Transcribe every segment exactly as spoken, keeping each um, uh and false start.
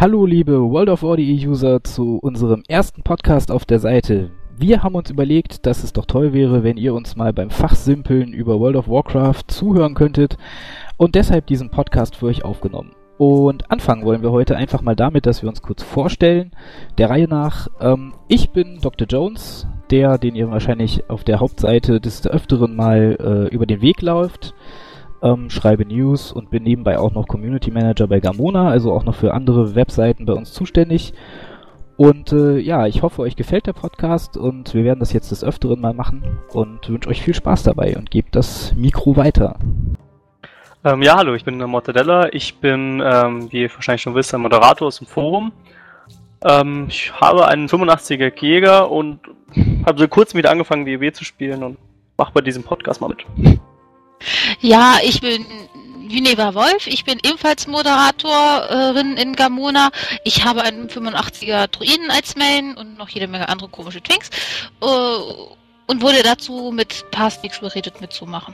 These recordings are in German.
Hallo liebe World of Warcraft User zu unserem ersten Podcast auf der Seite. Wir haben uns überlegt, dass es doch toll wäre, wenn ihr uns mal beim Fachsimpeln über World of Warcraft zuhören könntet und deshalb diesen Podcast für euch aufgenommen. Und anfangen wollen wir heute einfach mal damit, dass wir uns kurz vorstellen, der Reihe nach. Ähm, ich bin Doktor Jones, der, den ihr wahrscheinlich auf der Hauptseite des Öfteren mal äh, über den Weg läuft. Ähm, schreibe News und bin nebenbei auch noch Community Manager bei Gamona, also auch noch für andere Webseiten bei uns zuständig. Und äh, ja, ich hoffe, euch gefällt der Podcast und wir werden das jetzt des Öfteren mal machen und wünsche euch viel Spaß dabei und gebt das Mikro weiter. Ähm, ja, hallo, ich bin Mortadella. Ich bin, ähm, wie ihr wahrscheinlich schon wisst, ein Moderator aus dem Forum. Ähm, ich habe einen fünfundachtziger Jäger und habe so kurz wieder angefangen, WoW zu spielen und mache bei diesem Podcast mal mit. Ja, ich bin Yneva Wolf, ich bin ebenfalls Moderatorin in Gamona. Ich habe einen fünfundachtziger Druiden als Main und noch jede Menge andere komische Twinks äh, und wurde dazu mit ein paar Sticks überredet mitzumachen.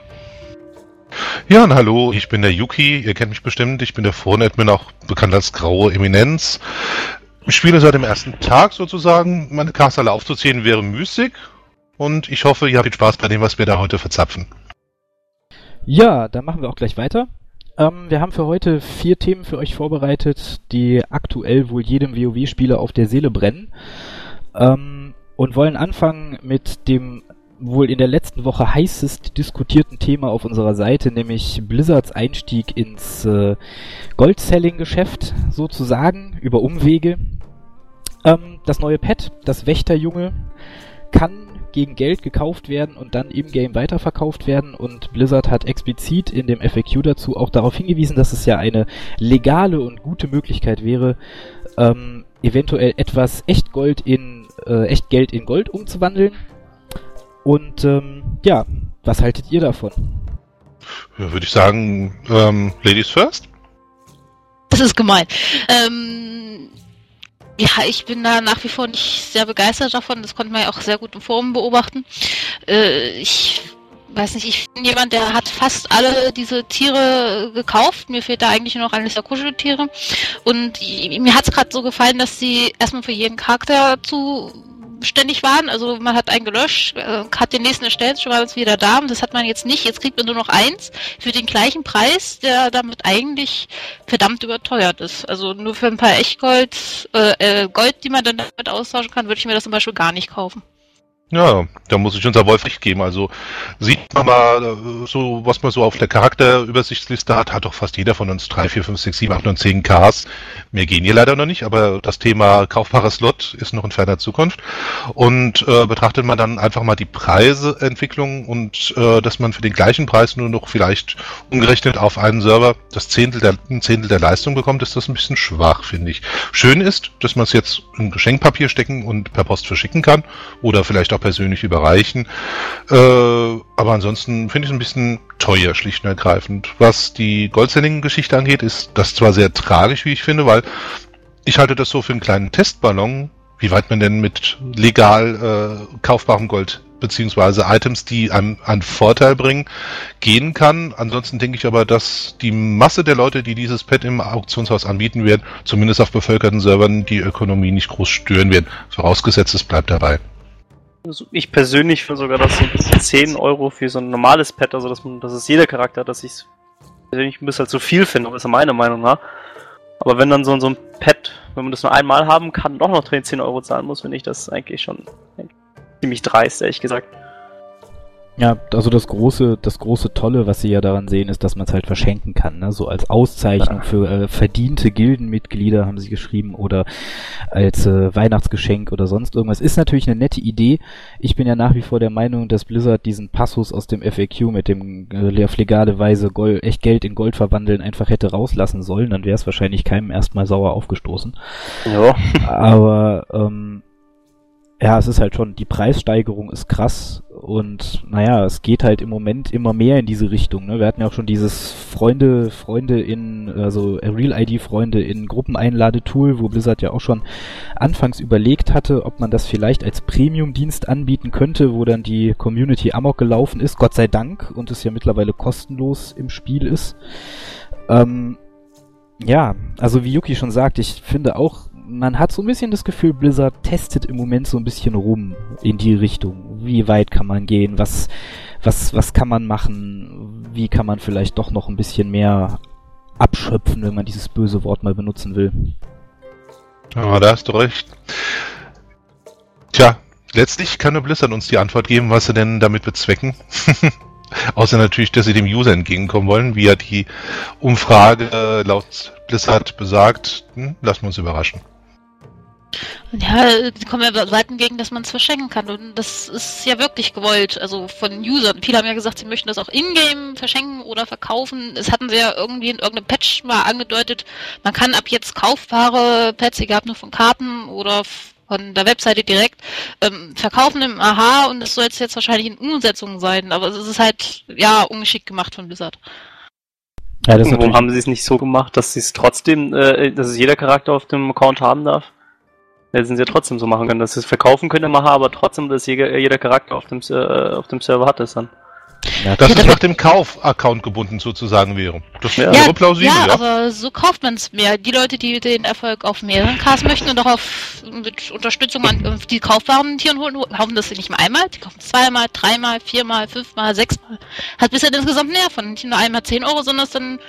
Ja, und hallo, ich bin der Yuki, ihr kennt mich bestimmt, ich bin der Foren-Admin, auch bekannt als Graue Eminenz. Ich spiele seit dem ersten Tag sozusagen, meine Casts alle aufzuziehen wäre müßig und ich hoffe, ihr habt viel Spaß bei dem, was wir da heute verzapfen. Ja, dann machen wir auch gleich weiter. Ähm, wir haben für heute vier Themen für euch vorbereitet, die aktuell wohl jedem WoW-Spieler auf der Seele brennen. Ähm, und wollen anfangen mit dem wohl in der letzten Woche heißest diskutierten Thema auf unserer Seite, nämlich Blizzards Einstieg ins äh, Gold-Selling-Geschäft sozusagen, über Umwege. Ähm, das neue Pet, das Wächterjunge, kann gegen Geld gekauft werden und dann im Game weiterverkauft werden, und Blizzard hat explizit in dem F A Q dazu auch darauf hingewiesen, dass es ja eine legale und gute Möglichkeit wäre, ähm, eventuell etwas Echtgold in, äh, Echtgeld in Gold umzuwandeln. Und ähm, ja, was haltet ihr davon? Ja, würde ich sagen, ähm, Ladies first? Das ist gemein. Ähm... Ja, ich bin da nach wie vor nicht sehr begeistert davon. Das konnte man ja auch sehr gut im Forum beobachten. Äh, ich weiß nicht, ich bin jemand, der hat fast alle diese Tiere gekauft. Mir fehlt da eigentlich nur noch eines der Kuscheltiere. Und mir hat's gerade so gefallen, dass sie erstmal für jeden Charakter zuständig waren. Also man hat einen gelöscht, hat den nächsten erstellt, schon war es wieder da. Und das hat man jetzt nicht. Jetzt kriegt man nur noch eins für den gleichen Preis, der damit eigentlich verdammt überteuert ist. Also nur für ein paar Echtgold, äh, Gold, die man dann damit austauschen kann, würde ich mir das zum Beispiel gar nicht kaufen. Ja, da muss ich unser Wolf recht geben. Also sieht man mal, so was man so auf der Charakterübersichtsliste hat, hat doch fast jeder von uns drei, vier, fünf, sechs, sieben, acht, neun, zehn Ks. Mehr gehen hier leider noch nicht, aber das Thema kaufbarer Slot ist noch in ferner Zukunft. Und äh, betrachtet man dann einfach mal die Preisentwicklung und äh, dass man für den gleichen Preis nur noch vielleicht umgerechnet auf einen Server das Zehntel der, ein Zehntel der Leistung bekommt, ist das ein bisschen schwach, finde ich. Schön ist, dass man es jetzt in Geschenkpapier stecken und per Post verschicken kann oder vielleicht auch persönlich überreichen. Äh, aber ansonsten finde ich es ein bisschen teuer, schlicht und ergreifend. Was die Goldselling-Geschichte angeht, ist das zwar sehr tragisch, wie ich finde, weil ich halte das so für einen kleinen Testballon, wie weit man denn mit legal äh, kaufbarem Gold beziehungsweise Items, die einem einen Vorteil bringen, gehen kann. Ansonsten denke ich aber, dass die Masse der Leute, die dieses Pad im Auktionshaus anbieten werden, zumindest auf bevölkerten Servern, die Ökonomie nicht groß stören werden. Vorausgesetzt, es bleibt dabei. Ich persönlich finde sogar, dass so ein bisschen zehn Euro für so ein normales Pad, also dass man, dass es jeder Charakter hat, dass ich es persönlich ein bisschen halt zu viel finde, aber ist ja meine Meinung nach. Aber wenn dann so, so ein Pad, wenn man das nur einmal haben kann, doch noch zehn Euro zahlen muss, finde ich das eigentlich schon eigentlich ziemlich dreist, ehrlich gesagt. Ja, also das große, das große Tolle, was sie ja daran sehen, ist, dass man es halt verschenken kann, ne? So als Auszeichnung für äh, verdiente Gildenmitglieder, haben sie geschrieben, oder als äh, Weihnachtsgeschenk oder sonst irgendwas. Ist natürlich eine nette Idee. Ich bin ja nach wie vor der Meinung, dass Blizzard diesen Passus aus dem F A Q mit dem äh, auf legale Weise Gold, echt Geld in Gold verwandeln einfach hätte rauslassen sollen. Dann wäre es wahrscheinlich keinem erstmal sauer aufgestoßen. Ja. Aber, ähm, ja, es ist halt schon, die Preissteigerung ist krass und naja, es geht halt im Moment immer mehr in diese Richtung, ne? Wir hatten ja auch schon dieses Freunde, Freunde in, also Real-I D-Freunde in Gruppen-Einladetool, wo Blizzard ja auch schon anfangs überlegt hatte, ob man das vielleicht als Premium-Dienst anbieten könnte, wo dann die Community amok gelaufen ist, Gott sei Dank, und es ja mittlerweile kostenlos im Spiel ist. Ähm, Ja, also wie Yuki schon sagt, ich finde auch, man hat so ein bisschen das Gefühl, Blizzard testet im Moment so ein bisschen rum in die Richtung. Wie weit kann man gehen? Was, was, was kann man machen? Wie kann man vielleicht doch noch ein bisschen mehr abschöpfen, wenn man dieses böse Wort mal benutzen will? Ja, da hast du recht. Tja, letztlich kann nur Blizzard uns die Antwort geben, was sie denn damit bezwecken. Außer natürlich, dass sie dem User entgegenkommen wollen, wie ja die Umfrage äh, laut Blizzard besagt. Hm, lassen wir uns überraschen. Ja, sie kommen ja Seiten entgegen, dass man es verschenken kann. Und das ist ja wirklich gewollt, also von den Usern. Viele haben ja gesagt, sie möchten das auch in-game verschenken oder verkaufen. Es hatten sie ja irgendwie in irgendeinem Patch mal angedeutet, man kann ab jetzt kaufbare Pets, egal ob nur von Karten oder von der Webseite direkt, ähm, verkaufen im Aha, und das soll jetzt, jetzt wahrscheinlich in Umsetzung sein, aber es ist halt, ja, ungeschickt gemacht von Blizzard. Ja, das Warum haben sie es nicht so gemacht, dass sie es trotzdem, äh, dass es jeder Charakter auf dem Account haben darf? Hätten sie ja trotzdem so machen können, dass sie es verkaufen können im Aha, aber trotzdem, dass jeder, jeder Charakter auf dem, äh, auf dem Server hat es dann. Ja, dass ja, es nach dem Kauf-Account gebunden sozusagen wäre. Das wäre ja, plausibel, ja. Ja, aber so kauft man es mehr. Die Leute, die den Erfolg auf mehreren Ks möchten und auch auf, mit Unterstützung an die kaufbaren Tieren holen, kaufen das nicht mal einmal, die kaufen zweimal, dreimal, viermal, fünfmal, sechsmal. Hat bisher insgesamt mehr von. Nicht nur einmal zehn Euro, sondern es dann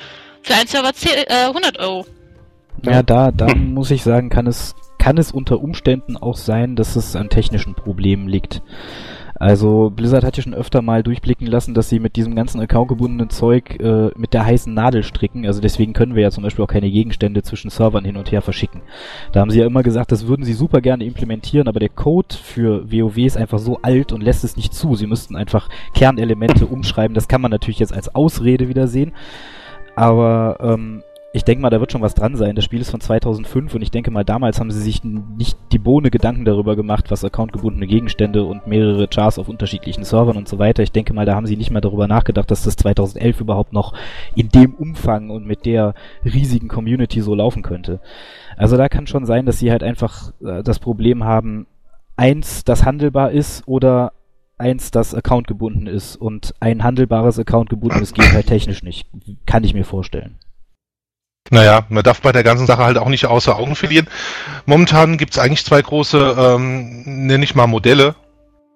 für einen Server hundert Euro. Ja, da, da hm. muss ich sagen, kann es, kann es unter Umständen auch sein, dass es an technischen Problemen liegt. Also Blizzard hat ja schon öfter mal durchblicken lassen, dass sie mit diesem ganzen accountgebundenen Zeug äh, mit der heißen Nadel stricken. Also deswegen können wir ja zum Beispiel auch keine Gegenstände zwischen Servern hin und her verschicken. Da haben sie ja immer gesagt, das würden sie super gerne implementieren, aber der Code für WoW ist einfach so alt und lässt es nicht zu. Sie müssten einfach Kernelemente umschreiben. Das kann man natürlich jetzt als Ausrede wieder sehen. Aber ähm, ich denke mal, da wird schon was dran sein. Das Spiel ist von zweitausendfünf und ich denke mal, damals haben sie sich nicht die Bohne Gedanken darüber gemacht, was accountgebundene Gegenstände und mehrere Chars auf unterschiedlichen Servern und so weiter. Ich denke mal, da haben sie nicht mal darüber nachgedacht, dass das zweitausendelf überhaupt noch in dem Umfang und mit der riesigen Community so laufen könnte. Also da kann schon sein, dass sie halt einfach äh, das Problem haben, eins, das handelbar ist, oder eins, das accountgebunden ist. Und ein handelbares accountgebundenes geht halt technisch nicht. Kann ich mir vorstellen. Naja, man darf bei der ganzen Sache halt auch nicht außer Augen verlieren. Momentan gibt's eigentlich zwei große, ähm, nenne ich mal Modelle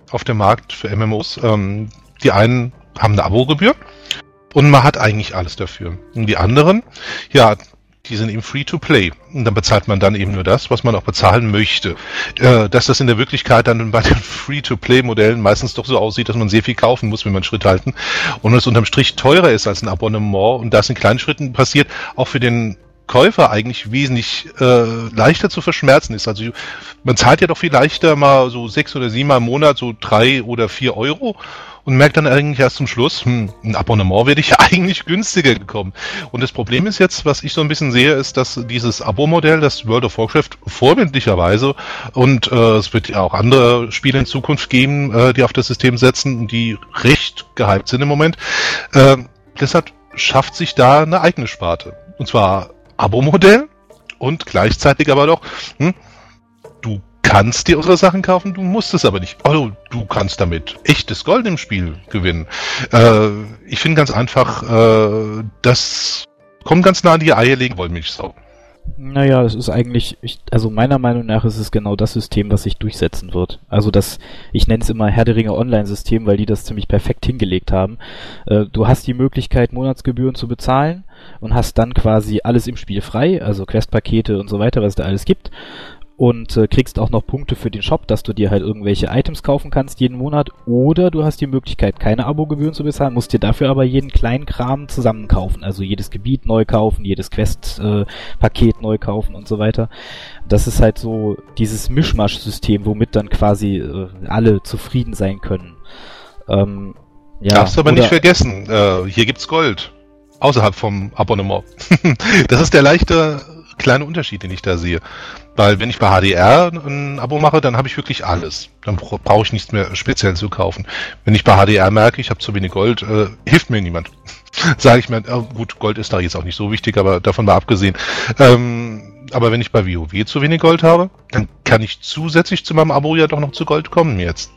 auf dem Markt für M M Os. Ähm, die einen haben eine Abo-Gebühr und man hat eigentlich alles dafür. Und die anderen, ja, die sind eben Free-to-Play. Und dann bezahlt man dann eben nur das, was man auch bezahlen möchte. Äh, dass das in der Wirklichkeit dann bei den Free-to-Play-Modellen meistens doch so aussieht, dass man sehr viel kaufen muss, wenn man Schritt halten. Und es unterm Strich teurer ist als ein Abonnement. Und das in kleinen Schritten passiert, auch für den Käufer eigentlich wesentlich äh, leichter zu verschmerzen ist. Also man zahlt ja doch viel leichter mal so sechs oder sieben Mal im Monat so drei oder vier Euro und merkt dann eigentlich erst zum Schluss, hm, ein Abonnement wäre ich eigentlich günstiger gekommen. Und das Problem ist jetzt, was ich so ein bisschen sehe, ist, dass dieses Abo-Modell, das World of Warcraft vorbildlicherweise, und äh, es wird ja auch andere Spiele in Zukunft geben, äh, die auf das System setzen und die recht gehypt sind im Moment, äh, deshalb schafft sich da eine eigene Sparte. Und zwar Abo-Modell und gleichzeitig aber doch, hm, du kannst dir unsere Sachen kaufen, du musst es aber nicht. Also du kannst damit echtes Gold im Spiel gewinnen. Äh, ich finde ganz einfach, äh, das kommt ganz nah an die Eier legen wollen, Milchsau. Naja, es ist eigentlich, ich, also meiner Meinung nach ist es genau das System, was sich durchsetzen wird. Also das, ich nenne es immer Herr der Ringe Online-System, weil die das ziemlich perfekt hingelegt haben. Äh, du hast die Möglichkeit, Monatsgebühren zu bezahlen und hast dann quasi alles im Spiel frei, also Questpakete und so weiter, was es da alles gibt. Und äh, kriegst auch noch Punkte für den Shop, dass du dir halt irgendwelche Items kaufen kannst jeden Monat. Oder du hast die Möglichkeit, keine Abogebühren zu bezahlen, musst dir dafür aber jeden kleinen Kram zusammenkaufen. Also jedes Gebiet neu kaufen, jedes Quest-Paket äh, neu kaufen und so weiter. Das ist halt so dieses Mischmasch-System, womit dann quasi äh, alle zufrieden sein können. Ähm, ja, darfst du aber nicht vergessen, äh, hier gibt's Gold. Außerhalb vom Abonnement. Das ist der leichte kleine Unterschied, den ich da sehe. Weil wenn ich bei H D R ein Abo mache, dann habe ich wirklich alles. Dann brauche ich nichts mehr speziell zu kaufen. Wenn ich bei H D R merke, ich habe zu wenig Gold, äh, hilft mir niemand. Sage ich mir, oh, gut, Gold ist da jetzt auch nicht so wichtig, aber davon mal abgesehen. Ähm, aber wenn ich bei WoW zu wenig Gold habe, dann kann ich zusätzlich zu meinem Abo ja doch noch zu Gold kommen jetzt.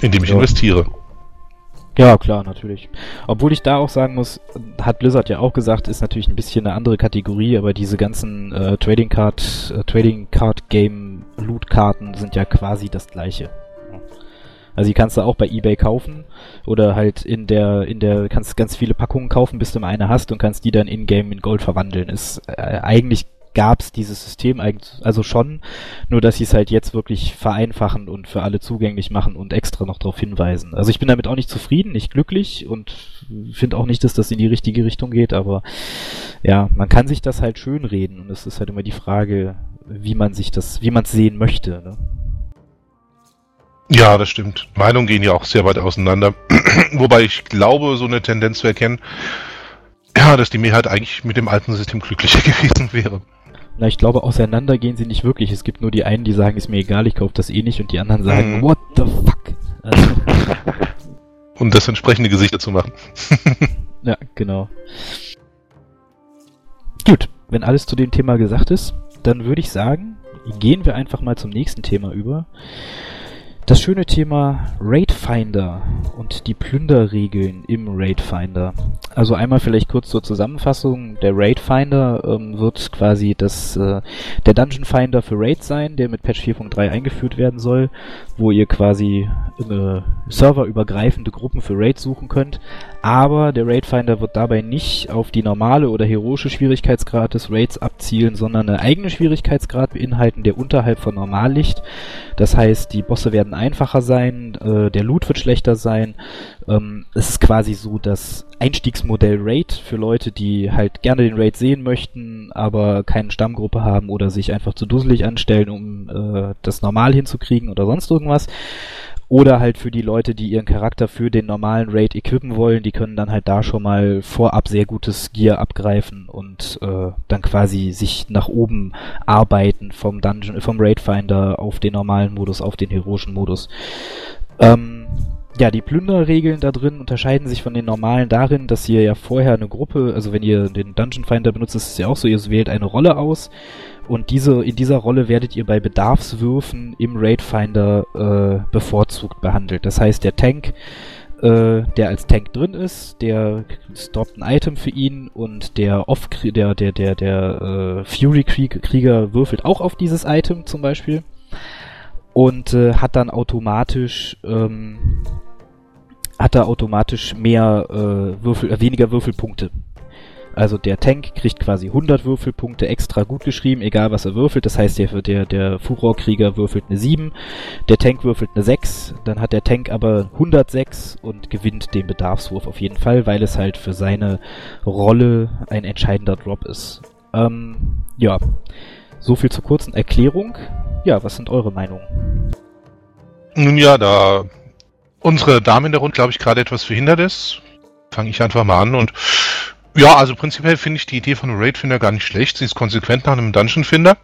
Indem ich investiere. Ja, klar, natürlich. Obwohl ich da auch sagen muss, hat Blizzard ja auch gesagt, ist natürlich ein bisschen eine andere Kategorie, aber diese ganzen äh, Trading Card, äh, Trading Card Game Loot-Karten sind ja quasi das Gleiche. Also die kannst du auch bei eBay kaufen oder halt in der, in der kannst ganz viele Packungen kaufen, bis du mal eine hast und kannst die dann in-game in Gold verwandeln. Ist äh, eigentlich gab es dieses System eigentlich, also schon, nur dass sie es halt jetzt wirklich vereinfachen und für alle zugänglich machen und extra noch darauf hinweisen. Also ich bin damit auch nicht zufrieden, nicht glücklich und finde auch nicht, dass das in die richtige Richtung geht, aber ja, man kann sich das halt schönreden und es ist halt immer die Frage, wie man sich das, wie man es sehen möchte, ne? Ja, das stimmt. Meinungen gehen ja auch sehr weit auseinander. Wobei ich glaube, so eine Tendenz zu erkennen, ja, dass die Mehrheit eigentlich mit dem alten System glücklicher gewesen wäre. Na, ich glaube, auseinander gehen sie nicht wirklich. Es gibt nur die einen, die sagen, ist mir egal, ich kaufe das eh nicht. Und die anderen sagen, mm. what the fuck? Also. Und das entsprechende Gesichter zu machen. Ja, genau. Gut, wenn alles zu dem Thema gesagt ist, dann würde ich sagen, gehen wir einfach mal zum nächsten Thema über. Das schöne Thema Raid Finder und die Plünderregeln im Raid Finder. Also einmal vielleicht kurz zur Zusammenfassung. Der Raid Finder ähm, wird quasi das äh, der Dungeon Finder für Raids sein, der mit Patch vier Punkt drei eingeführt werden soll, wo ihr quasi eine serverübergreifende Gruppen für Raids suchen könnt. Aber der Raid Finder wird dabei nicht auf die normale oder heroische Schwierigkeitsgrad des Raids abzielen, sondern eine eigene Schwierigkeitsgrad beinhalten, der unterhalb von normal liegt. Das heißt, die Bosse werden einfacher sein, äh, der Loot wird schlechter sein. Ähm, es ist quasi so das Einstiegsmodell Raid für Leute, die halt gerne den Raid sehen möchten, aber keine Stammgruppe haben oder sich einfach zu dusselig anstellen, um äh, das normal hinzukriegen oder sonst irgendwas. Oder halt für die Leute, die ihren Charakter für den normalen Raid equippen wollen, die können dann halt da schon mal vorab sehr gutes Gear abgreifen und äh, dann quasi sich nach oben arbeiten vom Dungeon, vom Raid Finder auf den normalen Modus, auf den heroischen Modus. Ähm, ja, die Plünderregeln da drin unterscheiden sich von den normalen darin, dass ihr ja vorher eine Gruppe, also wenn ihr den Dungeon Finder benutzt, ist es ja auch so, ihr wählt eine Rolle aus. Und diese, in dieser Rolle werdet ihr bei Bedarfswürfen im Raid Finder äh, bevorzugt behandelt. Das heißt, der Tank, äh, der als Tank drin ist, der droppt ein Item für ihn und der Off der der der der äh, Fury Krieger würfelt auch auf dieses Item zum Beispiel und äh, hat dann automatisch ähm, hat er automatisch mehr äh, Würfel äh, weniger Würfelpunkte. Also der Tank kriegt quasi hundert Würfelpunkte extra gut geschrieben, egal was er würfelt. Das heißt, der, der, der Furorkrieger würfelt eine sieben, der Tank würfelt eine sechs, dann hat der Tank aber hundertsechs und gewinnt den Bedarfswurf auf jeden Fall, weil es halt für seine Rolle ein entscheidender Drop ist. Ähm, ja, so viel zur kurzen Erklärung. Ja, was sind eure Meinungen? Nun ja, da unsere Dame in der Runde, glaube ich, gerade etwas verhindert ist, fange ich einfach mal an und ja, also prinzipiell finde ich die Idee von Raid Finder gar nicht schlecht. Sie ist konsequent nach einem Dungeon Finder.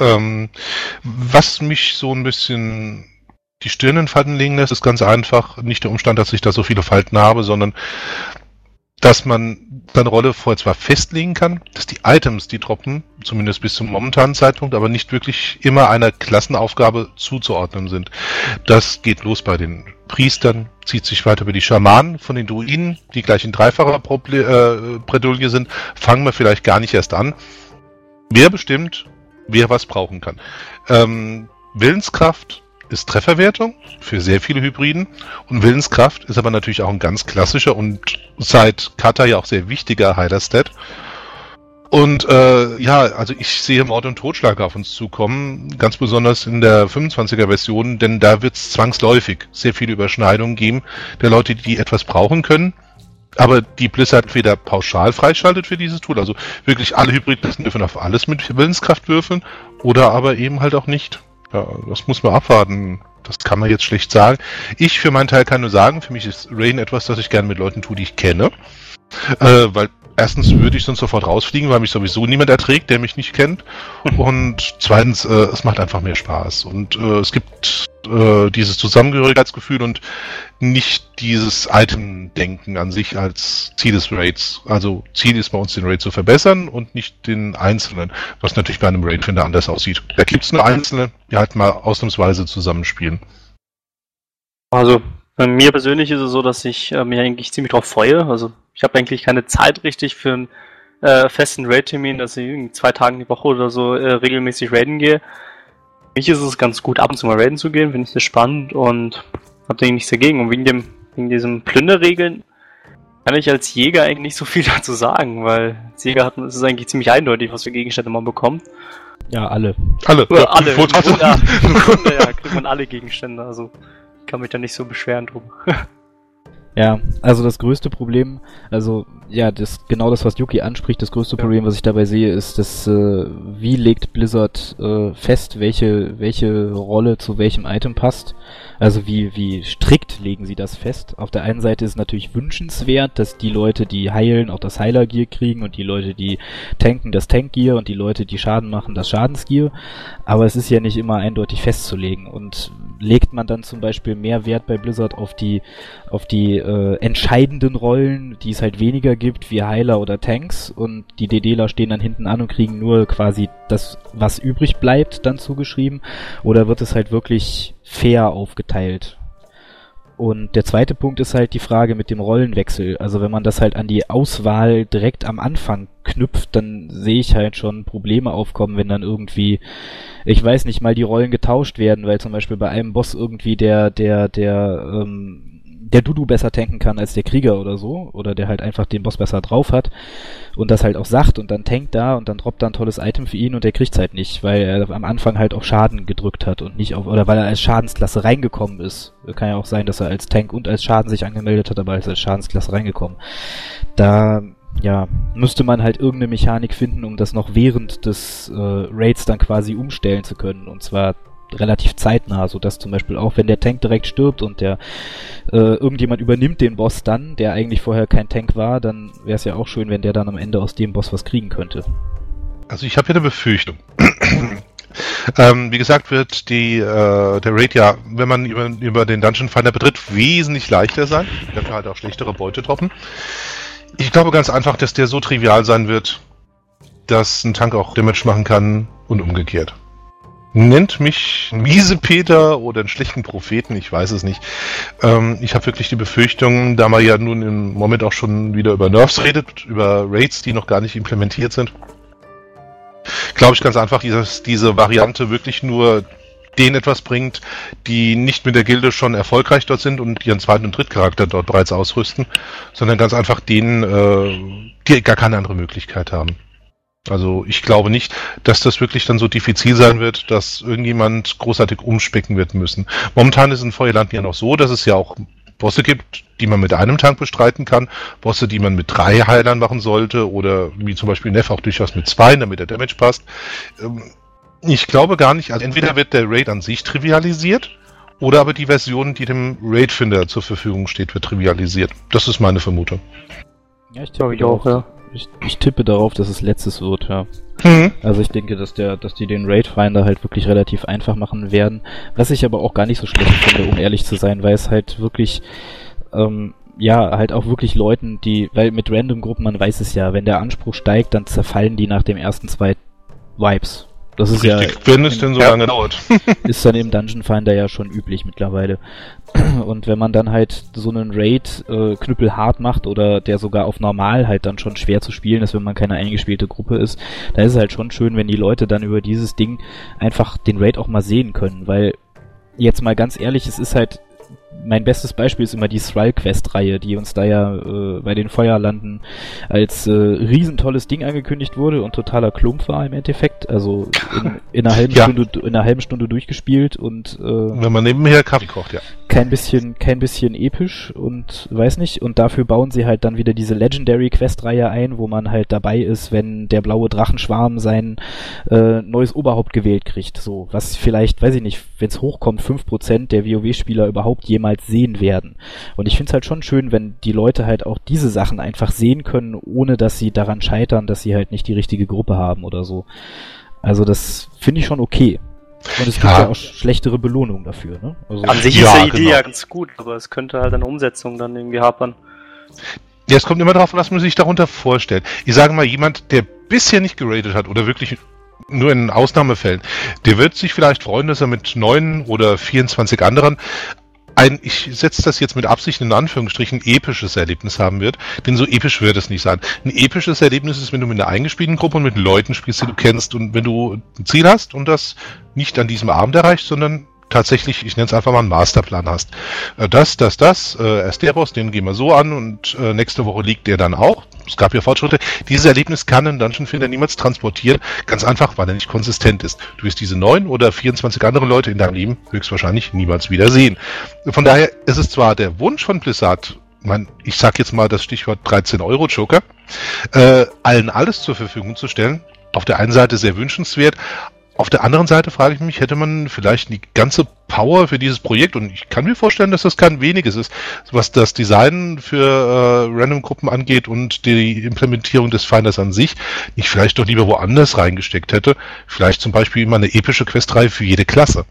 Ähm, was mich so ein bisschen die Stirn in Falten legen lässt, ist ganz einfach nicht der Umstand, dass ich da so viele Falten habe, sondern dass man seine Rolle vorher zwar festlegen kann, dass die Items, die droppen, zumindest bis zum momentanen Zeitpunkt, aber nicht wirklich immer einer Klassenaufgabe zuzuordnen sind. Das geht los bei den Priestern, zieht sich weiter über die Schamanen von den Druiden, die gleich in dreifacher Proble- äh, Bredouille sind, fangen wir vielleicht gar nicht erst an. Wer bestimmt, wer was brauchen kann. Ähm, Willenskraft ist Trefferwertung für sehr viele Hybriden und Willenskraft ist aber natürlich auch ein ganz klassischer und seit Kata ja auch sehr wichtiger Heiler-Stat. Und äh, ja, also ich sehe Mord und Totschlag auf uns zukommen, ganz besonders in der fünfundzwanziger Version, denn da wird es zwangsläufig sehr viele Überschneidungen geben der Leute, die etwas brauchen können, aber die Blizzard entweder pauschal freischaltet für dieses Tool, also wirklich alle Hybridklassen dürfen auf alles mit Willenskraft würfeln oder aber eben halt auch nicht. Ja, das muss man abwarten. Das kann man jetzt schlecht sagen. Ich für meinen Teil kann nur sagen, für mich ist Rain etwas, das ich gerne mit Leuten tue, die ich kenne. Äh, weil erstens würde ich sonst sofort rausfliegen, weil mich sowieso niemand erträgt, der mich nicht kennt. Und zweitens, äh, es macht einfach mehr Spaß. Und äh, es gibt äh, dieses Zusammengehörigkeitsgefühl und nicht dieses Item-Denken an sich als Ziel des Raids. Also Ziel ist bei uns, den Raid zu verbessern und nicht den Einzelnen, was natürlich bei einem Raid-Finder anders aussieht. Da gibt es nur Einzelne, die halt mal ausnahmsweise zusammenspielen. Also Bei mir persönlich ist es so, dass ich äh, mich eigentlich ziemlich drauf freue. Also ich habe eigentlich keine Zeit richtig für einen äh, festen Raid-Termin, dass ich in zwei Tagen die Woche oder so äh, regelmäßig raiden gehe. Für mich ist es ganz gut, ab und zu mal raiden zu gehen, finde ich sehr spannend und habe da nichts dagegen. Und wegen dem, wegen diesen Plünderregeln kann ich als Jäger eigentlich nicht so viel dazu sagen, weil als Jäger hat, ist es eigentlich ziemlich eindeutig, was für Gegenstände man bekommt. Ja, alle. Alle. Oder ja, alle. Im Grunde, ja, im Grunde, ja, kriegt man alle Gegenstände, also ich kann mich da nicht so beschweren drum. Ja, also das größte Problem, also ja, das genau das, was Yuki anspricht, das größte ja. Problem, was ich dabei sehe, ist, dass äh, wie legt Blizzard äh, fest, welche welche Rolle zu welchem Item passt? Also wie wie strikt legen sie das fest? Auf der einen Seite ist natürlich wünschenswert, dass die Leute, die heilen, auch das Heiler-Gear kriegen und die Leute, die tanken, das Tank-Gear und die Leute, die Schaden machen, das Schadens-Gear. Aber es ist ja nicht immer eindeutig festzulegen. Und legt man dann zum Beispiel mehr Wert bei Blizzard auf die auf die Äh, entscheidenden Rollen, die es halt weniger gibt, wie Heiler oder Tanks, und die D D ler stehen dann hinten an und kriegen nur quasi das, was übrig bleibt, dann zugeschrieben, oder wird es halt wirklich fair aufgeteilt? Und der zweite Punkt ist halt die Frage mit dem Rollenwechsel. Also wenn man das halt an die Auswahl direkt am Anfang knüpft, dann sehe ich halt schon Probleme aufkommen, wenn dann irgendwie, ich weiß nicht, mal die Rollen getauscht werden, weil zum Beispiel bei einem Boss irgendwie der, der, der, ähm, der Dudu besser tanken kann als der Krieger oder so, oder der halt einfach den Boss besser drauf hat und das halt auch sagt und dann tankt da und dann droppt da ein tolles Item für ihn und der kriegt's halt nicht, weil er am Anfang halt auf Schaden gedrückt hat und nicht auf, oder weil er als Schadensklasse reingekommen ist. Kann ja auch sein, dass er als Tank und als Schaden sich angemeldet hat, aber als als Schadensklasse reingekommen. Da, ja, müsste man halt irgendeine Mechanik finden, um das noch während des äh, Raids dann quasi umstellen zu können, und zwar relativ zeitnah, so dass zum Beispiel auch, wenn der Tank direkt stirbt und der äh, irgendjemand übernimmt den Boss dann, der eigentlich vorher kein Tank war, dann wäre es ja auch schön, wenn der dann am Ende aus dem Boss was kriegen könnte. Also ich habe ja eine Befürchtung. ähm, wie gesagt, wird die äh, der Raid ja, wenn man über, über den Dungeon Finder betritt, wesentlich leichter sein. Da kann halt auch schlechtere Beute droppen. Ich glaube ganz einfach, dass der so trivial sein wird, dass ein Tank auch Damage machen kann und umgekehrt. Nennt mich Miesepeter oder einen schlechten Propheten, ich weiß es nicht. Ähm, ich habe wirklich die Befürchtung, da man ja nun im Moment auch schon wieder über Nerfs redet, über Raids, die noch gar nicht implementiert sind, glaube ich ganz einfach, dass diese Variante wirklich nur denen etwas bringt, die nicht mit der Gilde schon erfolgreich dort sind und ihren zweiten und dritten Charakter dort bereits ausrüsten, sondern ganz einfach denen, äh, die gar keine andere Möglichkeit haben. Also ich glaube nicht, dass das wirklich dann so diffizil sein wird, dass irgendjemand großartig umspecken wird müssen. Momentan ist in Feuerland ja noch so, dass es ja auch Bosse gibt, die man mit einem Tank bestreiten kann, Bosse, die man mit drei Heilern machen sollte oder wie zum Beispiel Neff auch durchaus mit zwei, damit der Damage passt. Ich glaube gar nicht, also entweder wird der Raid an sich trivialisiert oder aber die Version, die dem Raid-Finder zur Verfügung steht, wird trivialisiert. Das ist meine Vermutung. Ja, ich glaube ich auch, ja. Ich, ich tippe darauf, dass es letztes wird, ja. Mhm. Also ich denke, dass der, dass die den Raid Finder halt wirklich relativ einfach machen werden. Was ich aber auch gar nicht so schlecht finde, um ehrlich zu sein, weil es halt wirklich, ähm, ja, halt auch wirklich Leuten, die, weil mit Random-Gruppen, man weiß es ja, wenn der Anspruch steigt, dann zerfallen die nach dem ersten zwei Wipes. Das ist richtig, ja, wenn es denn so lange dauert. Ist dann im Dungeon Finder ja schon üblich mittlerweile. Und wenn man dann halt so einen Raid äh, knüppelhart macht oder der sogar auf normal halt dann schon schwer zu spielen ist, wenn man keine eingespielte Gruppe ist, da ist es halt schon schön, wenn die Leute dann über dieses Ding einfach den Raid auch mal sehen können. Weil, jetzt mal ganz ehrlich, es ist halt, mein bestes Beispiel ist immer die Thrall-Quest-Reihe, die uns da ja äh, bei den Feuerlanden als äh, riesentolles Ding angekündigt wurde und totaler Klump war im Endeffekt. Also in, in, einer, halben ja. Stunde, in einer halben Stunde durchgespielt und äh, wenn man nebenher Kaffee kocht, ja. Kein bisschen, kein bisschen episch und weiß nicht. Und dafür bauen sie halt dann wieder diese Legendary-Quest-Reihe ein, wo man halt dabei ist, wenn der blaue Drachenschwarm sein äh, neues Oberhaupt gewählt kriegt. So, was vielleicht, weiß ich nicht, wenn es hochkommt, fünf Prozent der WoW-Spieler überhaupt jemals sehen werden. Und ich finde es halt schon schön, wenn die Leute halt auch diese Sachen einfach sehen können, ohne dass sie daran scheitern, dass sie halt nicht die richtige Gruppe haben oder so. Also das finde ich schon okay. Und es ja. gibt ja auch schlechtere Belohnungen dafür. Ne? Also an sich ja, ist die Idee genau. ja ganz gut, aber es könnte halt eine Umsetzung dann irgendwie hapern. Ja, es kommt immer darauf an, was man sich darunter vorstellt. Ich sage mal, jemand, der bisher nicht geradet hat oder wirklich nur in Ausnahmefällen, der wird sich vielleicht freuen, dass er mit neun oder vierundzwanzig anderen ein, ich setze das jetzt mit Absicht in Anführungsstrichen, episches Erlebnis haben wird, denn so episch wird es nicht sein. Ein episches Erlebnis ist, wenn du mit einer eingespielten Gruppe und mit Leuten spielst, die du kennst, und wenn du ein Ziel hast und das nicht an diesem Abend erreichst, sondern tatsächlich, ich nenne es einfach mal, einen Masterplan hast. Das, das, das, äh, erst der Boss, den gehen wir so an und äh, nächste Woche liegt der dann auch. Es gab ja Fortschritte. Dieses Erlebnis kann ein Dungeon-Finder niemals transportieren, ganz einfach, weil er nicht konsistent ist. Du wirst diese neun oder vierundzwanzig anderen Leute in deinem Leben höchstwahrscheinlich niemals wieder sehen. Von daher ist es zwar der Wunsch von Blizzard, man, ich sag jetzt mal das Stichwort dreizehn Euro Joker, äh, allen alles zur Verfügung zu stellen, auf der einen Seite sehr wünschenswert. Auf der anderen Seite frage ich mich, hätte man vielleicht die ganze Power für dieses Projekt, und ich kann mir vorstellen, dass das kein weniges ist, was das Design für äh, Random-Gruppen angeht und die Implementierung des Finders an sich, nicht vielleicht doch lieber woanders reingesteckt hätte. Vielleicht zum Beispiel immer eine epische Questreihe für jede Klasse.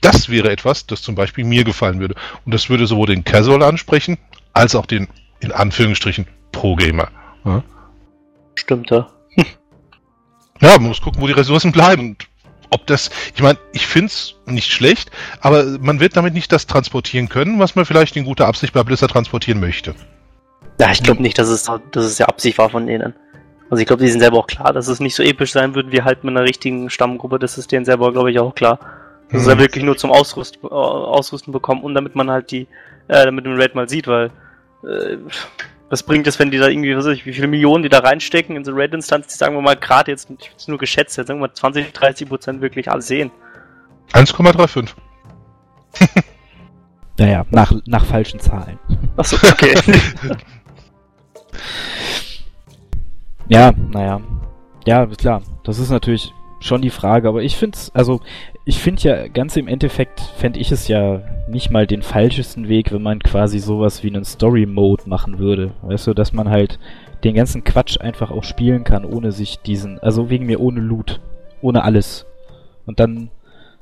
Das wäre etwas, das zum Beispiel mir gefallen würde. Und das würde sowohl den Casual ansprechen, als auch den, in Anführungsstrichen, Pro-Gamer. Ja. Stimmt, ja. Ja, man muss gucken, wo die Ressourcen bleiben. Ob das, ich meine, ich finde es nicht schlecht, aber man wird damit nicht das transportieren können, was man vielleicht in guter Absicht bei Blizzard transportieren möchte. Ja, ich glaube nicht, dass es, dass es ja Absicht war von denen. Also ich glaube, die sind selber auch klar, dass es nicht so episch sein wird wie halt mit einer richtigen Stammgruppe. Das ist denen selber, glaube ich, auch klar. Das ist ja wirklich nur zum Ausrüst, äh, Ausrüsten bekommen und damit man halt die, äh, damit man Raid mal sieht, weil äh, was bringt es, wenn die da irgendwie, was weiß ich, wie viele Millionen die da reinstecken in so Raid-Instanz, die, sagen wir mal, gerade jetzt, ich hab's nur geschätzt, jetzt sagen wir mal zwanzig, dreißig Prozent wirklich alles sehen. eins Komma fünfunddreißig. Naja, nach, nach falschen Zahlen. Achso, okay. Ja, naja. Ja, klar. Das ist natürlich schon die Frage, aber ich find's, also, ich finde ja, ganz im Endeffekt fände ich es ja nicht mal den falschesten Weg, wenn man quasi sowas wie einen Story-Mode machen würde. Weißt du, dass man halt den ganzen Quatsch einfach auch spielen kann, ohne sich diesen, also wegen mir ohne Loot, ohne alles. Und dann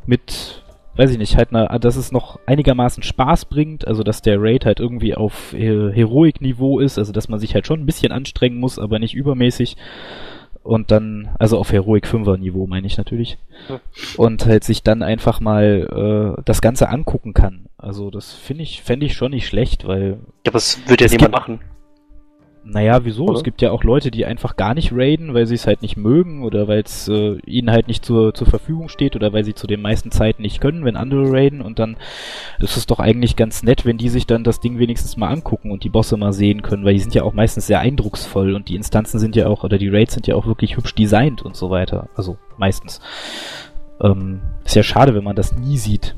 mit, weiß ich nicht, halt, na, dass es noch einigermaßen Spaß bringt, also dass der Raid halt irgendwie auf He- Heroik-Niveau ist, also dass man sich halt schon ein bisschen anstrengen muss, aber nicht übermäßig. Und dann, also auf Heroic fünfer Niveau meine ich natürlich. Ja. Und halt sich dann einfach mal äh, das Ganze angucken kann. Also das finde ich, fände ich schon nicht schlecht, weil... Ja, aber das wird ja niemand machen. Naja, wieso? Oder? Es gibt ja auch Leute, die einfach gar nicht raiden, weil sie es halt nicht mögen oder weil es äh, ihnen halt nicht zur, zur Verfügung steht oder weil sie zu den meisten Zeiten nicht können, wenn andere raiden, und dann ist es doch eigentlich ganz nett, wenn die sich dann das Ding wenigstens mal angucken und die Bosse mal sehen können, weil die sind ja auch meistens sehr eindrucksvoll und die Instanzen sind ja auch, oder die Raids sind ja auch wirklich hübsch designt und so weiter. Also meistens. Ähm, ist ja schade, wenn man das nie sieht.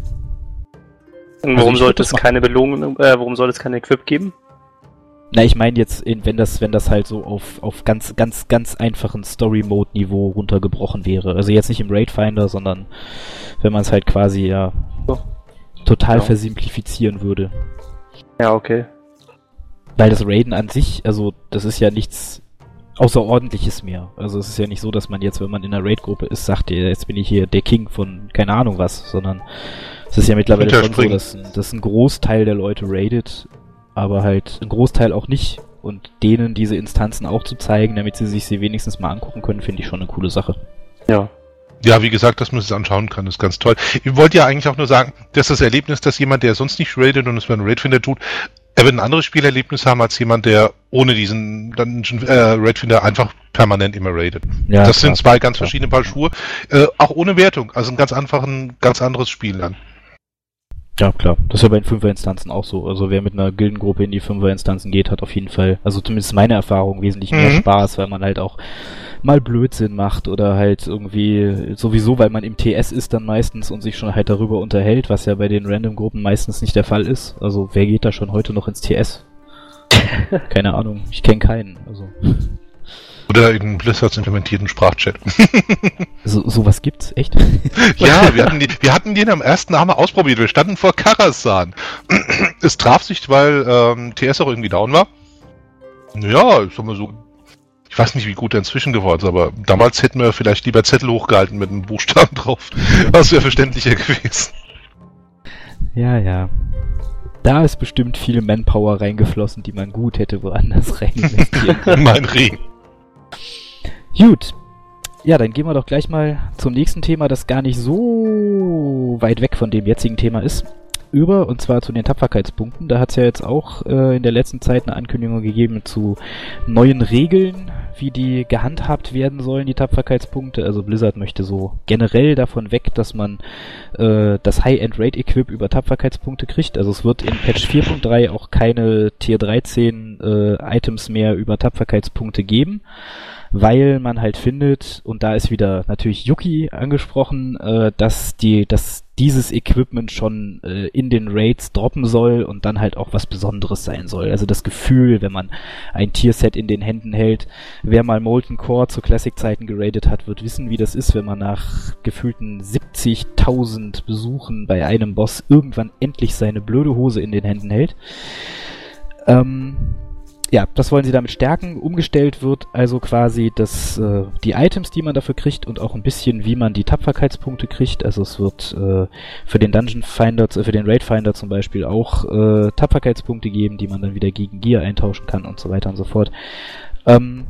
Und warum also sollte es keine Belohnung, äh, warum soll es kein Equip geben? Na, ich meine jetzt, wenn das, wenn das halt so auf, auf ganz, ganz, ganz einfachen Story-Mode-Niveau runtergebrochen wäre. Also jetzt nicht im Raid-Finder, sondern wenn man es halt quasi ja so total ja. versimplifizieren würde. Ja, okay. Weil das Raiden an sich, also das ist ja nichts Außerordentliches mehr. Also es ist ja nicht so, dass man jetzt, wenn man in einer Raid-Gruppe ist, sagt, jetzt bin ich hier der King von keine Ahnung was, sondern es ist ja mittlerweile schon so, dass, dass ein Großteil der Leute raidet, aber halt ein Großteil auch nicht. Und denen diese Instanzen auch zu zeigen, damit sie sich sie wenigstens mal angucken können, finde ich schon eine coole Sache. Ja. Ja, wie gesagt, dass man es anschauen kann, ist ganz toll. Ich wollte ja eigentlich auch nur sagen, dass das Erlebnis, dass jemand, der sonst nicht raidet und es beim Raidfinder tut, er wird ein anderes Spielerlebnis haben als jemand, der ohne diesen Dungeon, äh, Raidfinder einfach permanent immer raidet. Ja, das klar, sind zwei ganz klar. verschiedene Paar Schuhe, äh, auch ohne Wertung. Also ein ganz einfachen, ganz anderes Spiel dann. Ja, klar. Das ist ja bei den Fünfer-Instanzen auch so. Also wer mit einer Gildengruppe in die Fünfer-Instanzen geht, hat auf jeden Fall, also zumindest meine Erfahrung, wesentlich mehr mhm. Spaß, weil man halt auch mal Blödsinn macht oder halt irgendwie sowieso, weil man im T S ist dann meistens und sich schon halt darüber unterhält, was ja bei den Random-Gruppen meistens nicht der Fall ist. Also wer geht da schon heute noch ins T S? Keine Ahnung. Ich kenne keinen. Also. Oder in Blizzards implementierten Sprachchat. So, sowas gibt's? Echt? Ja, wir hatten, die, wir hatten den am ersten Abend ausprobiert. Wir standen vor Karasan. Es traf sich, weil ähm, T S auch irgendwie down war. Ja, ich sag mal so. Ich weiß nicht, wie gut er inzwischen geworden ist, aber damals hätten wir vielleicht lieber Zettel hochgehalten mit einem Buchstaben drauf. Das wäre verständlicher gewesen. Ja, ja. Da ist bestimmt viel Manpower reingeflossen, die man gut hätte woanders rein investieren können. Mein Regen. Gut, ja, dann gehen wir doch gleich mal zum nächsten Thema, das gar nicht so weit weg von dem jetzigen Thema ist. über, und zwar zu den Tapferkeitspunkten. Da hat es ja jetzt auch äh, in der letzten Zeit eine Ankündigung gegeben zu neuen Regeln, wie die gehandhabt werden sollen, die Tapferkeitspunkte. Also Blizzard möchte so generell davon weg, dass man äh, das High-End-Raid-Equip über Tapferkeitspunkte kriegt. Also es wird in Patch vier Punkt drei auch keine Tier dreizehn äh, Items mehr über Tapferkeitspunkte geben, weil man halt findet, und da ist wieder natürlich Yuki angesprochen, äh, dass die, dass dieses Equipment schon äh, in den Raids droppen soll und dann halt auch was Besonderes sein soll. Also das Gefühl, wenn man ein Tierset in den Händen hält, wer mal Molten Core zu Classic-Zeiten geradet hat, wird wissen, wie das ist, wenn man nach gefühlten siebzigtausend Besuchen bei einem Boss irgendwann endlich seine blöde Hose in den Händen hält. Ähm... Ja, das wollen sie damit stärken. Umgestellt wird also quasi das, äh, die Items, die man dafür kriegt, und auch ein bisschen, wie man die Tapferkeitspunkte kriegt. Also es wird äh, für den Dungeon Finder, äh, für den Raid Finder zum Beispiel auch äh, Tapferkeitspunkte geben, die man dann wieder gegen Gear eintauschen kann und so weiter und so fort. Ähm,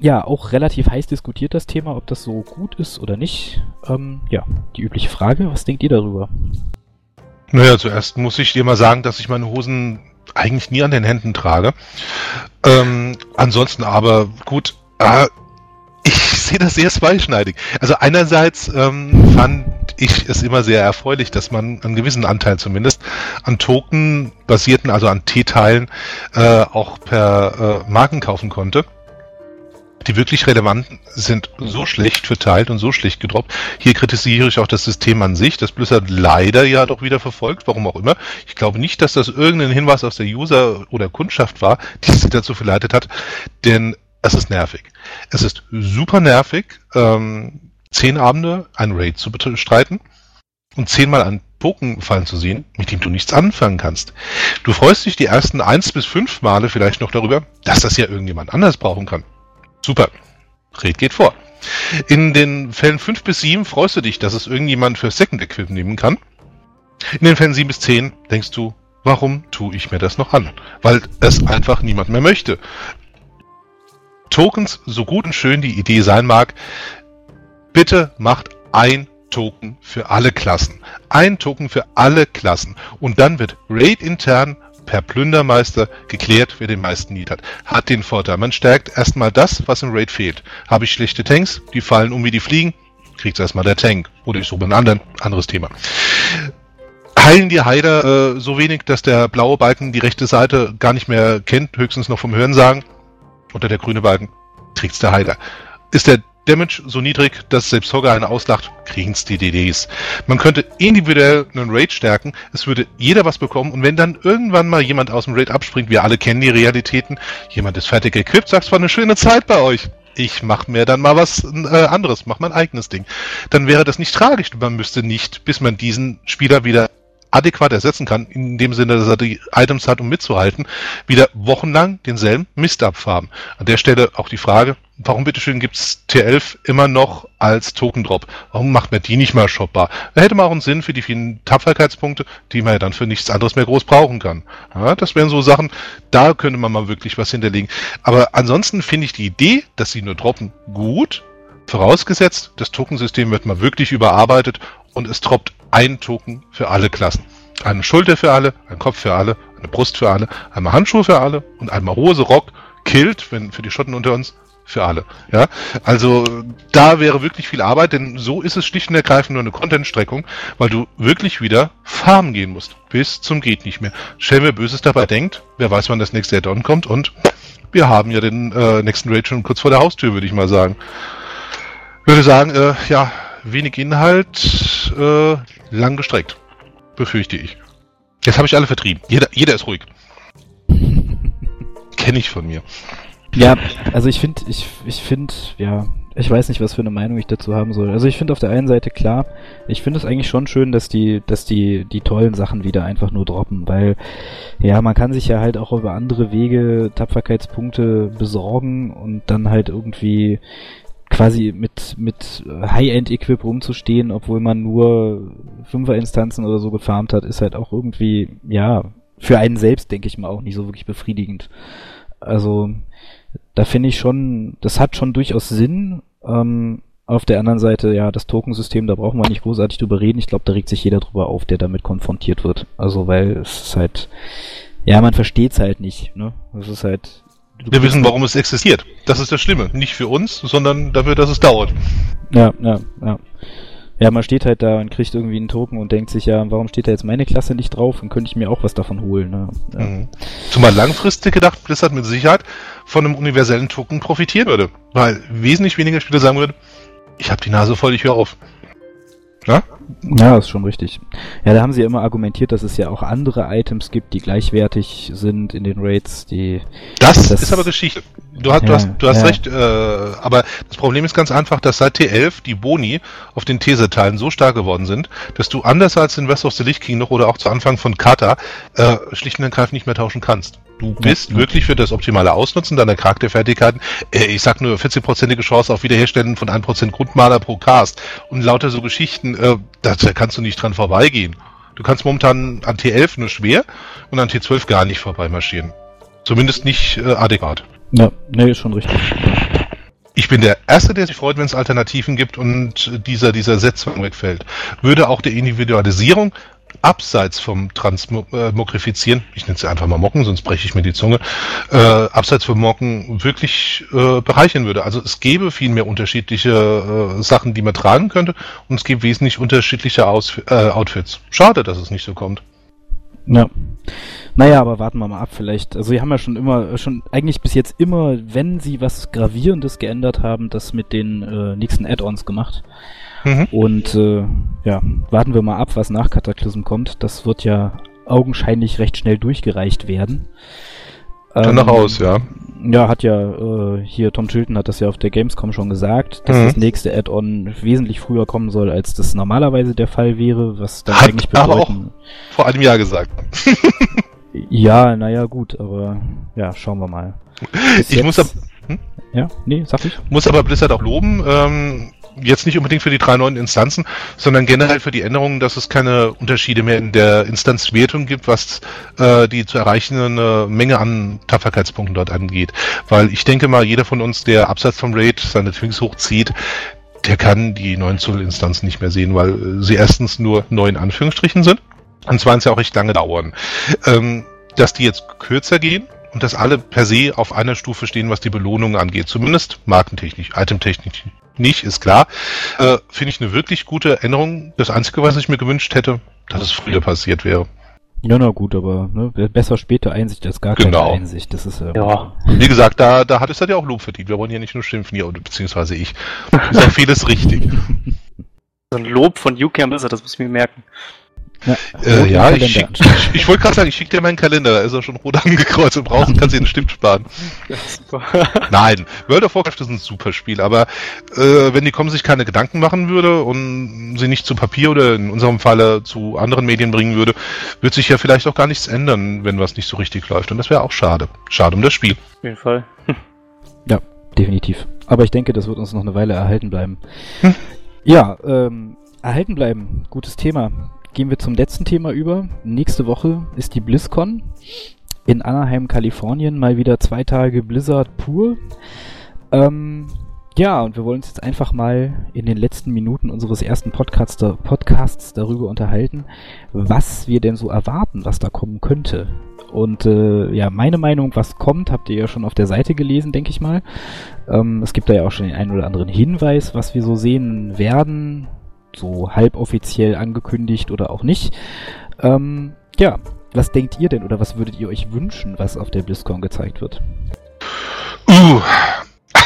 ja, auch relativ heiß diskutiert das Thema, ob das so gut ist oder nicht. Ähm, ja, die übliche Frage, was denkt ihr darüber? Naja, zuerst muss ich dir mal sagen, dass ich meine Hosen eigentlich nie an den Händen trage. Ähm, ansonsten aber, gut, äh, ich sehe das sehr zweischneidig. Also einerseits ähm, fand ich es immer sehr erfreulich, dass man einen gewissen Anteil zumindest an Token basierten, also an T-Teilen, äh, auch per äh, Marken kaufen konnte. Die wirklich relevanten sind so schlecht verteilt und so schlecht gedroppt. Hier kritisiere ich auch das System an sich, das Blizzard leider ja doch wieder verfolgt, warum auch immer. Ich glaube nicht, dass das irgendein Hinweis aus der User- oder Kundschaft war, die sie dazu verleitet hat, denn es ist nervig. Es ist super nervig, ähm, zehn Abende ein Raid zu bestreiten und zehnmal einen Pokémon fallen zu sehen, mit dem du nichts anfangen kannst. Du freust dich die ersten eins bis fünf Male vielleicht noch darüber, dass das ja irgendjemand anders brauchen kann. Super. Raid geht vor. In den Fällen fünf bis sieben freust du dich, dass es irgendjemand für Second Equip nehmen kann. In den Fällen sieben bis zehn denkst du, warum tue ich mir das noch an? Weil es einfach niemand mehr möchte. Tokens, so gut und schön die Idee sein mag, bitte macht ein Token für alle Klassen. Ein Token für alle Klassen. Und dann wird Raid intern per Plündermeister geklärt, wer den meisten Need hat. Hat den Vorteil, man stärkt erstmal das, was im Raid fehlt. Habe ich schlechte Tanks, die fallen um wie die Fliegen, kriegt erstmal der Tank. Oder ich suche einen anderen, anderes Thema. Heilen die Heider äh, so wenig, dass der blaue Balken die rechte Seite gar nicht mehr kennt, höchstens noch vom Hörensagen. Unter der grüne Balken kriegt's der Heider. Ist der Damage so niedrig, dass selbst Hogger einen auslacht, kriegen's die D Ds. Man könnte individuell einen Raid stärken, es würde jeder was bekommen, und wenn dann irgendwann mal jemand aus dem Raid abspringt, wir alle kennen die Realitäten, jemand ist fertig equipped, sagst, war eine schöne Zeit bei euch. Ich mach mir dann mal was äh, anderes, mach mein eigenes Ding. Dann wäre das nicht tragisch, man müsste nicht, bis man diesen Spieler wieder adäquat ersetzen kann, in dem Sinne, dass er die Items hat, um mitzuhalten, wieder wochenlang denselben Mist abfarben. An der Stelle auch die Frage, warum bitteschön gibt es T elf immer noch als Token-Drop? Warum macht man die nicht mal shoppbar? Da hätte man auch einen Sinn für die vielen Tapferkeitspunkte, die man ja dann für nichts anderes mehr groß brauchen kann. Ja, das wären so Sachen, da könnte man mal wirklich was hinterlegen. Aber ansonsten finde ich die Idee, dass sie nur droppen, gut, vorausgesetzt, das Tokensystem wird mal wirklich überarbeitet und es droppt ein Token für alle Klassen. Eine Schulter für alle, ein Kopf für alle, eine Brust für alle, einmal Handschuhe für alle und einmal Hose, Rock, Kilt, wenn für die Schotten unter uns, für alle. Ja, also da wäre wirklich viel Arbeit, denn so ist es schlicht und ergreifend nur eine Content-Streckung, weil du wirklich wieder farmen gehen musst. Bis zum geht nicht mehr. Schell mir Böses dabei denkt, wer weiß, wann das nächste Add-on kommt, und wir haben ja den äh, nächsten Raid schon kurz vor der Haustür, würde ich mal sagen. Würde sagen, äh, ja, wenig Inhalt, äh, lang gestreckt, befürchte ich. Jetzt habe ich alle vertrieben. Jeder, jeder ist ruhig. Kenne ich von mir. Ja, also ich finde, ich, ich finde, ja, ich weiß nicht, was für eine Meinung ich dazu haben soll. Also ich finde auf der einen Seite klar, ich finde es eigentlich schon schön, dass die, dass die, die tollen Sachen wieder einfach nur droppen, weil, ja, man kann sich ja halt auch über andere Wege Tapferkeitspunkte besorgen und dann halt irgendwie quasi mit mit High-End-Equip rumzustehen, obwohl man nur Fünfer-Instanzen oder so gefarmt hat, ist halt auch irgendwie, ja, für einen selbst, denke ich mal, auch nicht so wirklich befriedigend. Also, da finde ich schon, das hat schon durchaus Sinn, ähm, Auf der anderen Seite, ja, das Tokensystem, da brauchen wir nicht großartig drüber reden. Ich glaube, da regt sich jeder drüber auf, der damit konfrontiert wird. Also, weil es ist halt, ja, man versteht's halt nicht, ne? Es ist halt... Wir wissen, warum es existiert. Das ist das Schlimme. Nicht für uns, sondern dafür, dass es dauert. Ja, ja, ja. Ja, man steht halt da und kriegt irgendwie einen Token und denkt sich, ja, warum steht da jetzt meine Klasse nicht drauf? Dann könnte ich mir auch was davon holen. Ne? Ja. Mhm. Zumal langfristig gedacht, Blizzard mit Sicherheit von einem universellen Token profitieren würde. Weil wesentlich weniger Spieler sagen würden, ich habe die Nase voll, ich höre auf. Ja? Ja, ist schon richtig. Ja, da haben sie ja immer argumentiert, dass es ja auch andere Items gibt, die gleichwertig sind in den Raids, die... Das, das ist aber Geschichte. Du hast, ja, du hast, du hast ja. recht, äh, aber das Problem ist ganz einfach, dass seit T elf die Boni auf den T S E-Teilen so stark geworden sind, dass du anders als in West of the Lich King noch oder auch zu Anfang von Kata äh, schlicht und ergreifend nicht mehr tauschen kannst. Du bist ja, wirklich für das optimale Ausnutzen deiner Charakterfertigkeiten, äh, ich sag nur vierzig prozentige Chance auf Wiederherstellen von ein Prozent Grundmaler pro Cast und lauter so Geschichten, äh, da kannst du nicht dran vorbeigehen. Du kannst momentan an T elf nur schwer und an T zwölf gar nicht vorbeimarschieren. Zumindest nicht äh, adäquat. Ja, nee, ist schon richtig. Ich bin der Erste, der sich freut, wenn es Alternativen gibt und dieser, dieser Setzung wegfällt. Würde auch der Individualisierung abseits vom Transmogrifizieren, ich nenne es einfach mal Mocken, sonst breche ich mir die Zunge, äh, abseits vom Mocken wirklich äh, bereichern würde. Also es gäbe viel mehr unterschiedliche äh, Sachen, die man tragen könnte, und es gäbe wesentlich unterschiedliche Aus- äh, Outfits. Schade, dass es nicht so kommt. Ja. Naja, aber warten wir mal ab vielleicht. Also wir haben ja schon immer, schon eigentlich bis jetzt immer, wenn sie was Gravierendes geändert haben, das mit den äh, nächsten Add-ons gemacht. Mhm. Und äh, ja, warten wir mal ab, was nach Cataclysm kommt. Das wird ja augenscheinlich recht schnell durchgereicht werden. Dann ähm, noch aus, ja. Ja, hat ja, äh, hier Tom Chilton hat das ja auf der Gamescom schon gesagt, dass mhm. das nächste Add-on wesentlich früher kommen soll, als das normalerweise der Fall wäre, was dann hat eigentlich bedeuten... Aber auch vor einem Jahr gesagt. Ja, naja, gut, aber ja, schauen wir mal. Bis ich jetzt, muss ab... Hm? Ja, nee, sag ich. Muss aber Blizzard auch loben, ähm... jetzt nicht unbedingt für die drei neuen Instanzen, sondern generell für die Änderungen, dass es keine Unterschiede mehr in der Instanzwertung gibt, was äh, die zu erreichende Menge an Tapferkeitspunkten dort angeht. Weil ich denke mal, jeder von uns, der abseits vom Raid seine Twinks hochzieht, der kann die neun Zoll Instanzen nicht mehr sehen, weil sie erstens nur neun Anführungsstrichen sind und zweitens ja auch recht lange dauern. Ähm, dass die jetzt kürzer gehen, und dass alle per se auf einer Stufe stehen, was die Belohnungen angeht. Zumindest markentechnisch, itemtechnisch nicht, ist klar. Äh, finde ich eine wirklich gute Änderung. Das Einzige, was ich mir gewünscht hätte, dass es früher passiert wäre. Ja, na gut, aber ne, besser später Einsicht als gar genau. keine Einsicht. Das ist äh, ja. Wie gesagt, da, da hat es halt ja auch Lob verdient. Wir wollen hier nicht nur schimpfen, ja, beziehungsweise ich. Ist auch vieles richtig. So ein Lob von Yuki am Blizzard, das muss ich mir merken. Ja, äh, ja ich, schick, ich, ich wollte gerade sagen, ich schicke dir meinen Kalender, da ist er schon rot angekreuzt und brauchst und kannst ihn bestimmt sparen. Ja, super. Nein, World of Warcraft ist ein super Spiel, aber äh, wenn die Com sich keine Gedanken machen würde und sie nicht zu Papier oder in unserem Falle zu anderen Medien bringen würde, wird sich ja vielleicht auch gar nichts ändern, wenn was nicht so richtig läuft, und das wäre auch schade. Schade um das Spiel. Auf jeden Fall. Hm. Ja, definitiv. Aber ich denke, das wird uns noch eine Weile erhalten bleiben. Hm. Ja, ähm, erhalten bleiben, gutes Thema. Gehen wir zum letzten Thema über. Nächste Woche ist die BlizzCon in Anaheim, Kalifornien. Mal wieder zwei Tage Blizzard pur. Ähm, ja, und wir wollen uns jetzt einfach mal in den letzten Minuten unseres ersten Podcast, Podcasts darüber unterhalten, was wir denn so erwarten, was da kommen könnte. Und äh, ja, meine Meinung, was kommt, habt ihr ja schon auf der Seite gelesen, denke ich mal. Ähm, es gibt da ja auch schon den einen oder anderen Hinweis, was wir so sehen werden, so halboffiziell angekündigt oder auch nicht. Ähm, ja, was denkt ihr denn oder was würdet ihr euch wünschen, was auf der BlizzCon gezeigt wird? Uh,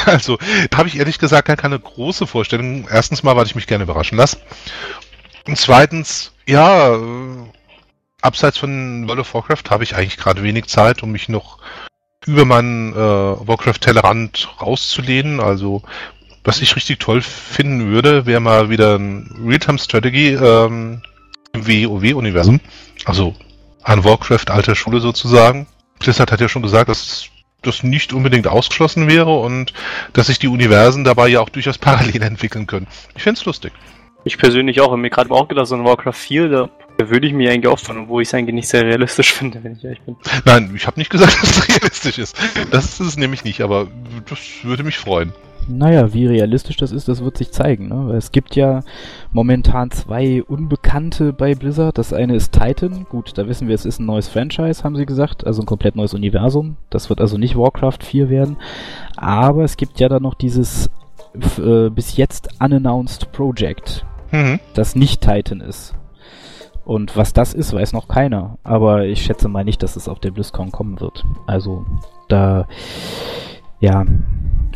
also, da habe ich ehrlich gesagt gar keine große Vorstellung. Erstens mal, weil ich mich gerne überraschen lasse. Und zweitens, ja, abseits von World of Warcraft habe ich eigentlich gerade wenig Zeit, um mich noch über meinen äh, Warcraft-Tellerrand rauszulehnen. Also, was ich richtig toll finden würde, wäre mal wieder ein Real-Time-Strategy ähm, im WoW-Universum. Also an Warcraft alter Schule sozusagen. Blizzard hat ja schon gesagt, dass das nicht unbedingt ausgeschlossen wäre und dass sich die Universen dabei ja auch durchaus parallel entwickeln können. Ich find's lustig. Ich persönlich auch. Ich habe mir gerade auch gedacht, so ein Warcraft vier, da Da würde ich mir eigentlich auch von, obwohl ich es eigentlich nicht sehr realistisch finde, wenn ich ehrlich bin. Nein, ich habe nicht gesagt, dass es realistisch ist. Das ist es nämlich nicht, aber das würde mich freuen. Naja, wie realistisch das ist, das wird sich zeigen, ne? Weil es gibt ja momentan zwei Unbekannte bei Blizzard. Das eine ist Titan. Gut, da wissen wir, es ist ein neues Franchise, haben sie gesagt. Also ein komplett neues Universum. Das wird also nicht Warcraft vier werden. Aber es gibt ja dann noch dieses äh, bis jetzt unannounced Project, mhm. das nicht Titan ist. Und was das ist, weiß noch keiner. Aber ich schätze mal nicht, dass es auf der BlizzCon kommen wird. Also da... Ja...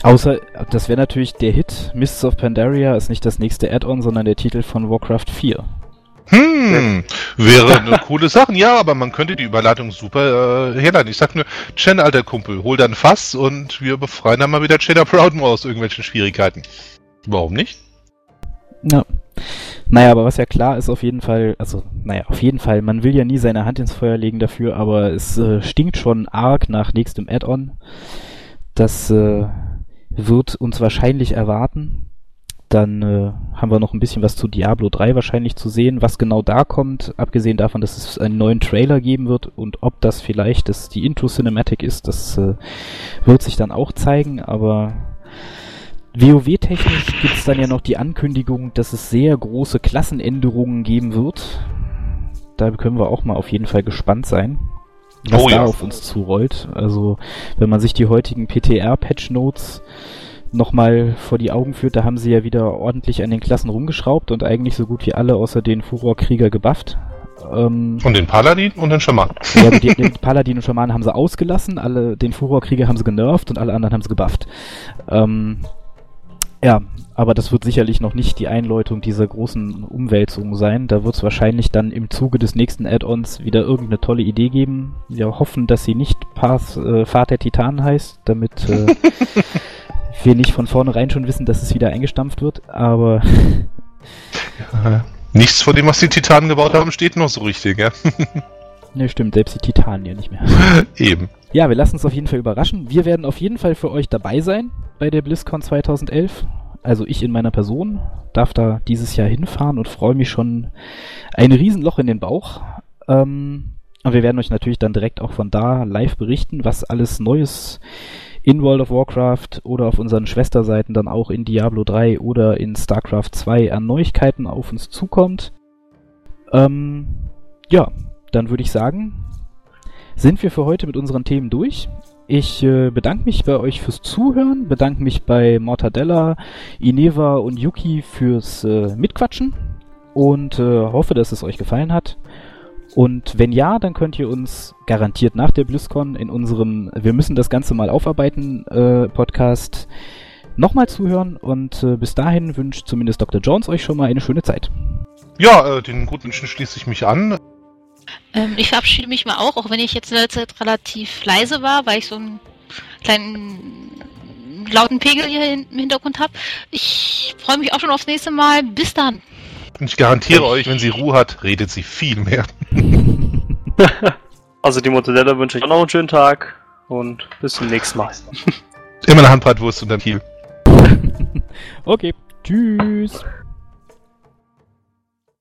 Außer, das wäre natürlich der Hit. Mists of Pandaria ist nicht das nächste Add-on, sondern der Titel von Warcraft vier. Hm, wäre eine coole Sache. Ja, aber man könnte die Überleitung super äh, herleiten. Ich sag nur, Chen, alter Kumpel, hol dein Fass und wir befreien dann mal wieder Chenna Proudmoor aus irgendwelchen Schwierigkeiten. Warum nicht? Na, naja, aber was ja klar ist, auf jeden Fall, also, naja, auf jeden Fall, man will ja nie seine Hand ins Feuer legen dafür, aber es äh, stinkt schon arg nach nächstem Add-on. Das, äh, wird uns wahrscheinlich erwarten. Dann äh, haben wir noch ein bisschen was zu Diablo drei wahrscheinlich zu sehen, was genau da kommt, abgesehen davon, dass es einen neuen Trailer geben wird und ob das vielleicht das die Intro-Cinematic ist, das äh, wird sich dann auch zeigen, aber WoW-technisch gibt es dann ja noch die Ankündigung, dass es sehr große Klassenänderungen geben wird. Da können wir auch mal auf jeden Fall gespannt sein, was oh, da ja. auf uns zurollt. Also, wenn man sich die heutigen P T R-Patch-Notes nochmal vor die Augen führt, da haben sie ja wieder ordentlich an den Klassen rumgeschraubt und eigentlich so gut wie alle außer den Furor-Krieger gebufft. Ähm, und den Paladin und den Schaman. Ja, die, den Paladin und Schaman haben sie ausgelassen, alle, den Furor-Krieger haben sie genervt und alle anderen haben sie gebufft. Ähm, ja, aber das wird sicherlich noch nicht die Einläutung dieser großen Umwälzung sein. Da wird es wahrscheinlich dann im Zuge des nächsten Add-ons wieder irgendeine tolle Idee geben. Wir hoffen, dass sie nicht Path, äh, Fahrt der Titanen heißt, damit äh, wir nicht von vornherein schon wissen, dass es wieder eingestampft wird. Aber ja, nichts von dem, was die Titanen gebaut haben, steht noch so richtig, ja? Ne, stimmt, selbst die Titanen ja nicht mehr. Eben. Ja, wir lassen uns auf jeden Fall überraschen. Wir werden auf jeden Fall für euch dabei sein bei der BlizzCon zweitausendelf. Also ich in meiner Person darf da dieses Jahr hinfahren und freue mich schon ein Riesenloch in den Bauch. Ähm, und wir werden euch natürlich dann direkt auch von da live berichten, was alles Neues in World of Warcraft oder auf unseren Schwesterseiten dann auch in Diablo drei oder in StarCraft zwei an Neuigkeiten auf uns zukommt. Ähm, ja, dann würde ich sagen, sind wir für heute mit unseren Themen durch. Ich äh, bedanke mich bei euch fürs Zuhören, bedanke mich bei Mortadella, Yneva und Yuki fürs äh, Mitquatschen und äh, hoffe, dass es euch gefallen hat. Und wenn ja, dann könnt ihr uns garantiert nach der BlizzCon in unserem Wir müssen das Ganze mal aufarbeiten äh, Podcast nochmal zuhören und äh, bis dahin wünscht zumindest Doktor Jones euch schon mal eine schöne Zeit. Ja, äh, den Gutwünschen schließe ich mich an. Ähm, ich verabschiede mich mal auch, auch wenn ich jetzt in der Zeit relativ leise war, weil ich so einen kleinen lauten Pegel hier im Hintergrund habe. Ich freue mich auch schon aufs nächste Mal. Bis dann. Ich garantiere euch, wenn sie Ruhe hat, redet sie viel mehr. Also die Mortadella wünsche ich auch noch einen schönen Tag und bis zum nächsten Mal. Immer eine Handbratwurst und ein Kiel. Okay, tschüss.